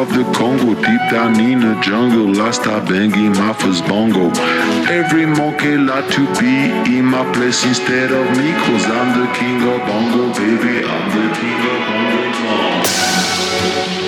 of the Congo, deep down in the jungle, last I bangi my first bongo. Every monkey like to be in my place instead of me, cause I'm the king of bongo, baby, I'm the king of bongo.